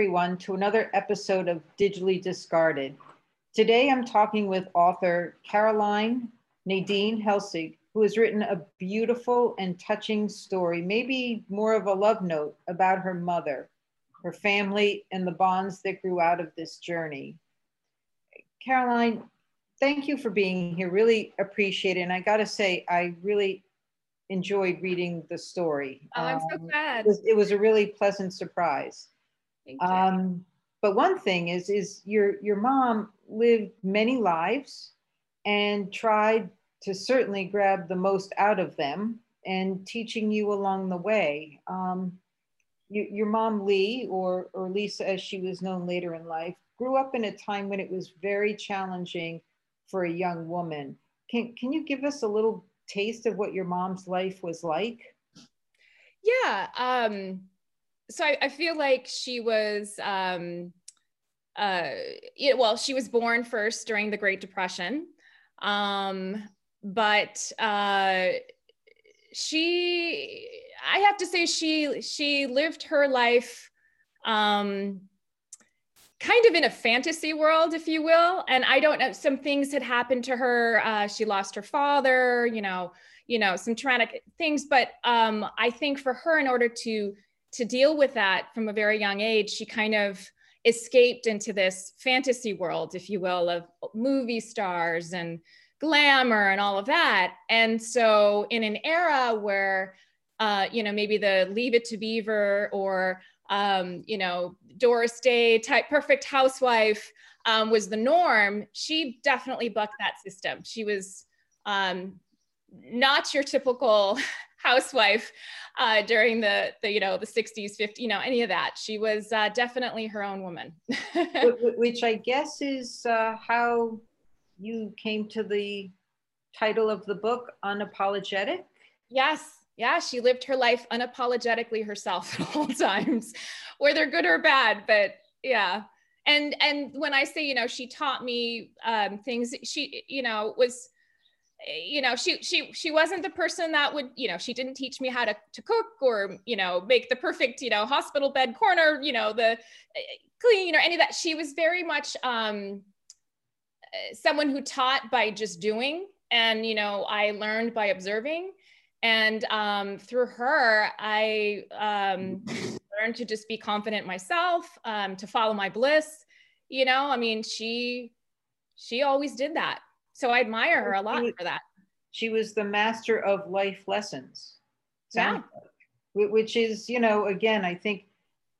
everyone to another episode of Digitally Discarded. Today I'm talking with author Caroline Nadine Hellsing, who has written a beautiful and touching story, maybe more of a love note, about her mother, her family, and the bonds that grew out of this journey. Caroline, thank you for being here, really appreciate it. And I gotta say, I really enjoyed reading the story. Oh, I'm so glad. It was a really pleasant surprise. Thank you. But one thing is your mom lived many lives and tried to certainly grab the most out of them, and teaching you along the way. Your mom, Lee, or Lisa as she was known later in life, grew up in a time when it was very challenging for a young woman. Can you give us a little taste of what your mom's life was like? Yeah, so I feel like she was, well, she was born first during the Great Depression. I have to say she lived her life kind of in a fantasy world, if you will. And I don't know, some things had happened to her. She lost her father, you know, some traumatic things. But I think for her, in order to deal with that from a very young age, she kind of escaped into this fantasy world, if you will, of movie stars and glamour and all of that. And so in an era where, you know, maybe the Leave It to Beaver or, you know, Doris Day type perfect housewife was the norm, she definitely bucked that system. She was not your typical housewife during the you know, the 60s, 50s, you know, any of that. She was definitely her own woman. Which I guess is how you came to the title of the book, Unapologetic? Yes. Yeah, she lived her life unapologetically herself at all times, whether good or bad, but yeah. And when I say, you know, she taught me things, she, you know, was, you know, she wasn't the person that would, you know, she didn't teach me how to cook or, you know, make the perfect, you know, hospital bed corner, you know, the clean or any of that. She was very much someone who taught by just doing. And, you know, I learned by observing. And through her, I learned to just be confident myself, to follow my bliss. You know, I mean, she always did that. So I admire her a lot for that. She was the master of life lessons. Yeah. Which is, you know, again, I think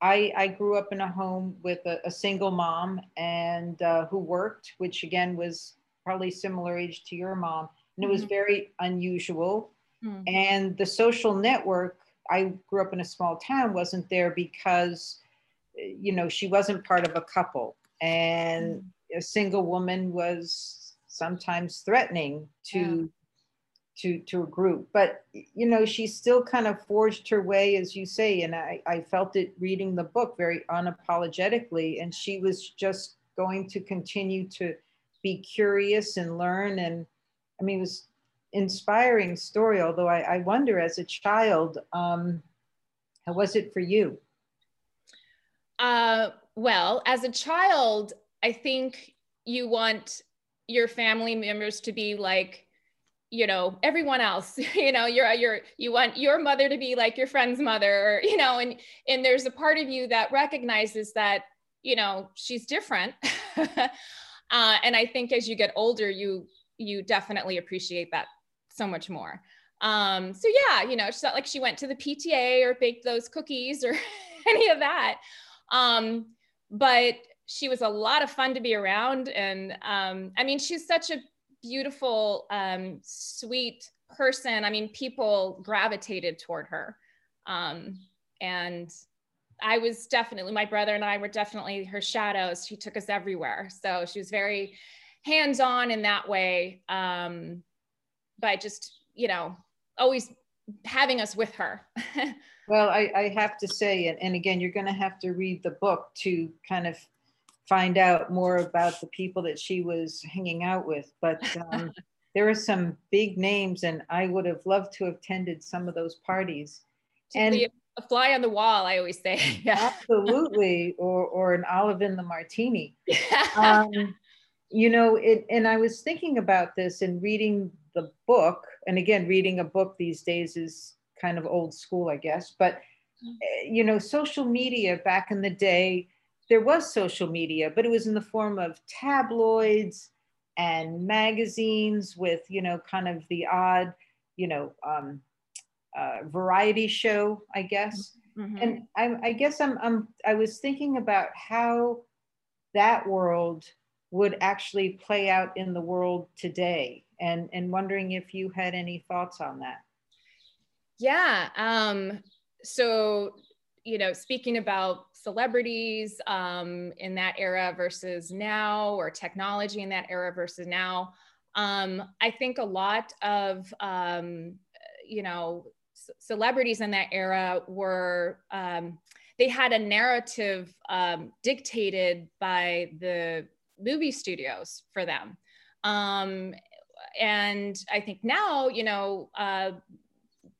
I grew up in a home with a single mom and who worked, which again was probably similar age to your mom. And it was very unusual. Mm-hmm. And the social network, I grew up in a small town, wasn't there because, you know, she wasn't part of a couple. And a single woman was sometimes threatening to a group. But, you know, she still kind of forged her way, as you say, and I felt it reading the book very unapologetically. And she was just going to continue to be curious and learn. And I mean, it was inspiring story, although I wonder, as a child, how was it for you? Well, as a child, I think you want your family members to be like, you know, everyone else. You know, you want your mother to be like your friend's mother, or, you know, and there's a part of you that recognizes that, you know, she's different. And I think as you get older, you definitely appreciate that so much more. So yeah, you know, it's not like she went to the PTA or baked those cookies or any of that. But she was a lot of fun to be around. And I mean, she's such a beautiful, sweet person. I mean, people gravitated toward her. And I was definitely, my brother and I were definitely her shadows. She took us everywhere. So she was very hands-on in that way, by just, you know, always having us with her. Well, I have to say, and again, you're going to have to read the book to kind of find out more about the people that she was hanging out with, but there are some big names, and I would have loved to have attended some of those parties. And a fly on the wall, I always say. Yeah. Absolutely. Or an olive in the martini. You know, and I was thinking about this in reading the book. And again, reading a book these days is kind of old school, I guess. But, you know, social media back in the day, there was social media, but it was in the form of tabloids and magazines with, you know, kind of the odd, you know, variety show, I guess. Mm-hmm. And I was thinking about how that world would actually play out in the world today, and wondering if you had any thoughts on that. Yeah, so, you know, speaking about celebrities in that era versus now, or technology in that era versus now, I think a lot of, you know, celebrities in that era were, they had a narrative dictated by the movie studios for them. And I think now, you know,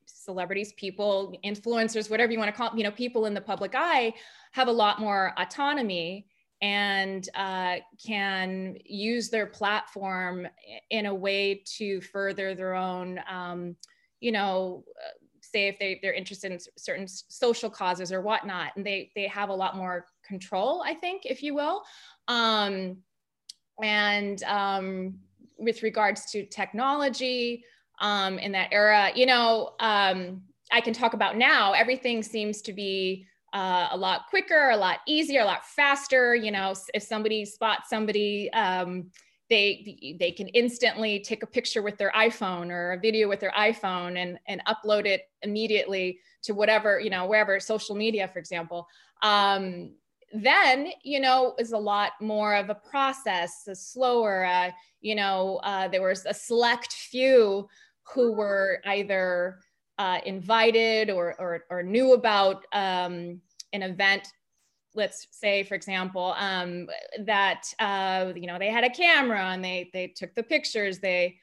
celebrities, people, influencers, whatever you want to call them, you know, people in the public eye have a lot more autonomy and can use their platform in a way to further their own, you know, say if they're interested in certain social causes or whatnot, and they have a lot more control, I think, if you will. With regards to technology, in that era, you know, I can talk about now, everything seems to be a lot quicker, a lot easier, a lot faster. You know, if somebody spots somebody, they can instantly take a picture with their iPhone or a video with their iPhone and upload it immediately to whatever, you know, wherever, social media, for example. Then, you know, is a lot more of a process, a slower, you know, there was a select few who were either invited or knew about an event, let's say, for example, that, you know, they had a camera and they took the pictures, they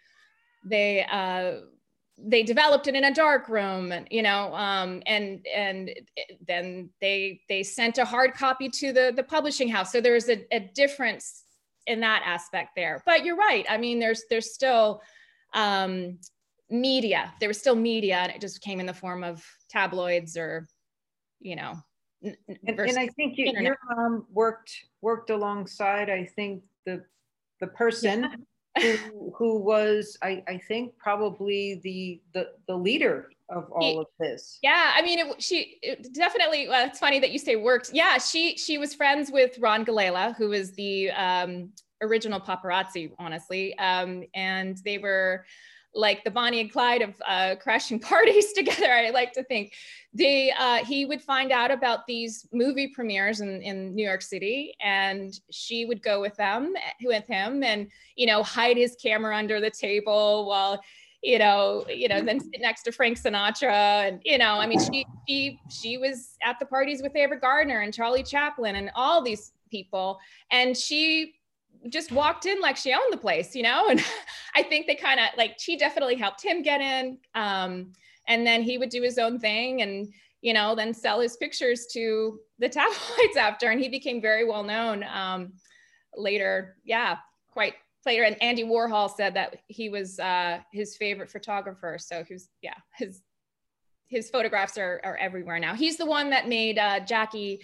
developed it in a dark room, and, you know, and then they sent a hard copy to the publishing house. So there's a difference in that aspect there. But you're right. I mean, there's still media. There was still media, and it just came in the form of tabloids or, you know. And I think your mom worked alongside, I think, the person. Yeah. Who was, I think, probably the leader of all of this. Yeah, I mean, it definitely, well, it's funny that you say worked. Yeah, she was friends with Ron Galella, who was the original paparazzi, honestly. And they were like the Bonnie and Clyde of crashing parties together, I like to think. He would find out about these movie premieres in New York City, and she would go with him, and, you know, hide his camera under the table while, you know, then sit next to Frank Sinatra, and, you know, I mean, she was at the parties with Ava Gardner and Charlie Chaplin and all these people, and she just walked in like she owned the place, you know? And I think they kind of like, she definitely helped him get in. And then he would do his own thing and, you know, then sell his pictures to the tabloids after. And he became very well known later. Yeah, quite later. And Andy Warhol said that he was his favorite photographer. So he was, yeah, his photographs are everywhere now. He's the one that made Jackie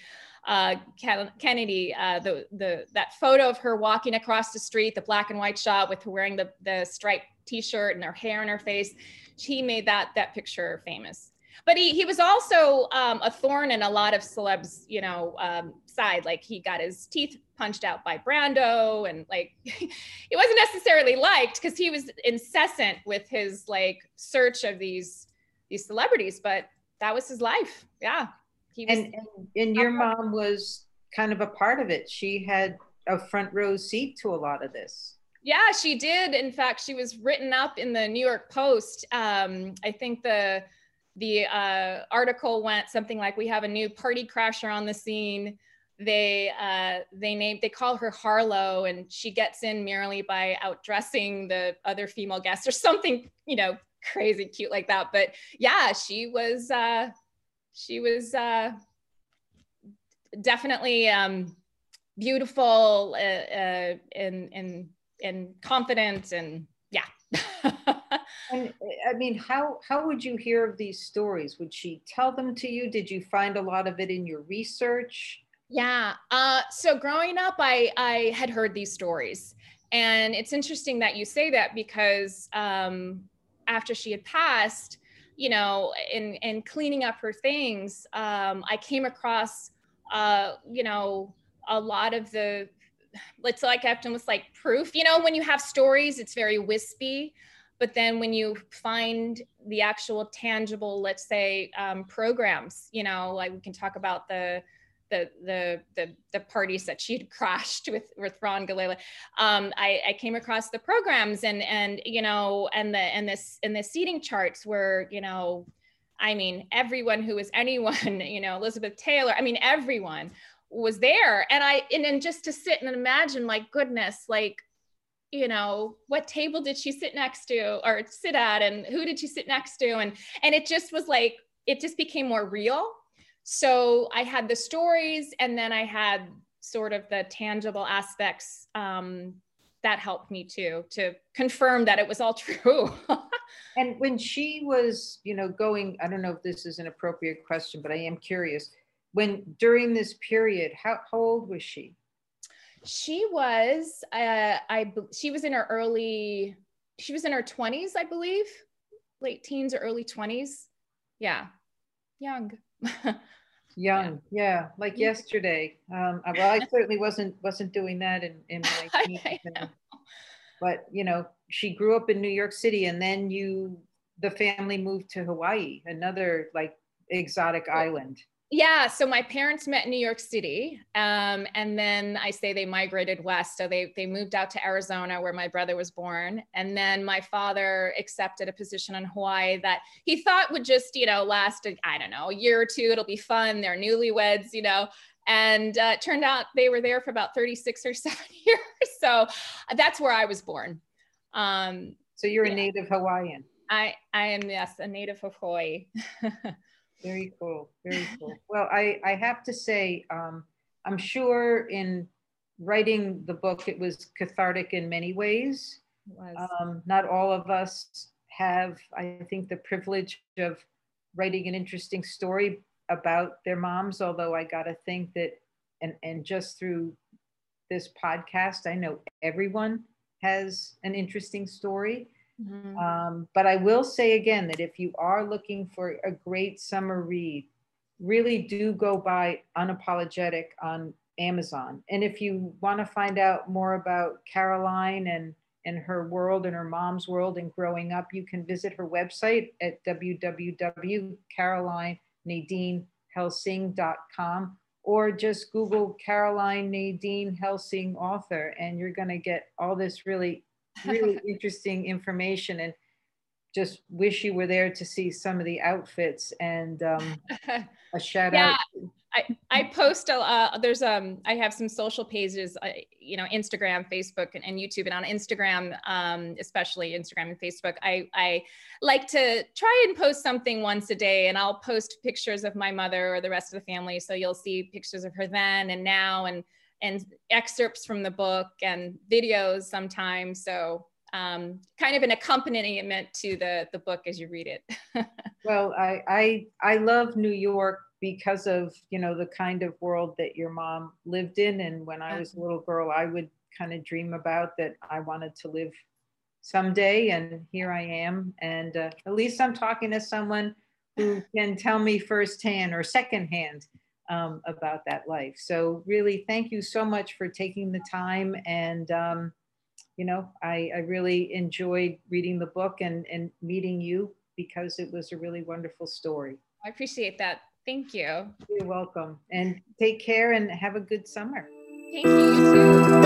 Kennedy, that photo of her walking across the street, the black and white shot with her wearing the striped t-shirt and her hair in her face. He made that picture famous. But he was also a thorn in a lot of celebs, you know, side. Like, he got his teeth punched out by Brando, and like he wasn't necessarily liked because he was incessant with his like search of these celebrities, but that was his life. Yeah. And your mom was kind of a part of it. She had a front row seat to a lot of this. Yeah, she did. In fact, she was written up in the New York Post. I think the article went something like, "We have a new party crasher on the scene." They call her Harlow, and she gets in merely by outdressing the other female guests or something, you know, crazy cute like that. But yeah, she was. She was definitely beautiful and confident, and yeah. And I mean, how would you hear of these stories? Would she tell them to you? Did you find a lot of it in your research? Yeah. So growing up, I had heard these stories, and it's interesting that you say that, because after she had passed, you know, in cleaning up her things, I came across, you know, a lot of the, it's like I have to almost like proof, you know, when you have stories, it's very wispy. But then when you find the actual tangible, let's say, programs, you know, like we can talk about the parties that she had crashed with Ron Galella. I came across the programs and you know, and the seating charts were, you know, I mean, everyone who was anyone, you know, Elizabeth Taylor, I mean, everyone was there. And then just to sit and imagine, like, goodness, like, you know, what table did she sit next to or sit at, and who did she sit next to? And it just was like, it just became more real. So I had the stories, and then I had sort of the tangible aspects that helped me to confirm that it was all true. And when she was, you know, going, I don't know if this is an appropriate question, but I am curious, during this period, how old was she? She was, she was in her 20s, I believe, late teens or early 20s. Yeah, young. Young, yeah, like yesterday. Well, I certainly wasn't doing that in my teens, but you know, she grew up in New York City, and then the family moved to Hawaii, another like exotic island. Yeah, so my parents met in New York City, and then I say they migrated west. So they moved out to Arizona, where my brother was born, and then my father accepted a position in Hawaii that he thought would just, you know, last, I don't know, a year or two. It'll be fun. They're newlyweds, you know, and it turned out they were there for about 36 or 7 years. So that's where I was born. So you're a native Hawaiian. I am, yes, a native of Hawaii. Very cool, very cool. Well, I have to say, I'm sure in writing the book, it was cathartic in many ways. It was. Not all of us have, I think, the privilege of writing an interesting story about their moms, although I gotta think that, and just through this podcast, I know everyone has an interesting story. Mm-hmm. But I will say again that if you are looking for a great summer read, really do go buy Unapologetic on Amazon. And if you want to find out more about Caroline and her world and her mom's world and growing up, you can visit her website at www.carolinenadinehellsing.com, or just Google Caroline Nadine Hellsing author, and you're going to get all this really interesting information, and just wish you were there to see some of the outfits, and a shout out. I post, there's, I have some social pages, you know, Instagram, Facebook, and YouTube, and on Instagram, especially Instagram and Facebook, I like to try and post something once a day, and I'll post pictures of my mother or the rest of the family. So you'll see pictures of her then and now, and excerpts from the book and videos sometimes. So kind of an accompaniment to the book as you read it. Well, I love New York because of, you know, the kind of world that your mom lived in. And when I was a little girl, I would kind of dream about that I wanted to live someday. And here I am. And at least I'm talking to someone who can tell me firsthand or secondhand about that life. So really, thank you so much for taking the time. And, you know, I really enjoyed reading the book and meeting you, because it was a really wonderful story. I appreciate that. Thank you. You're welcome. And take care and have a good summer. Thank you, you too.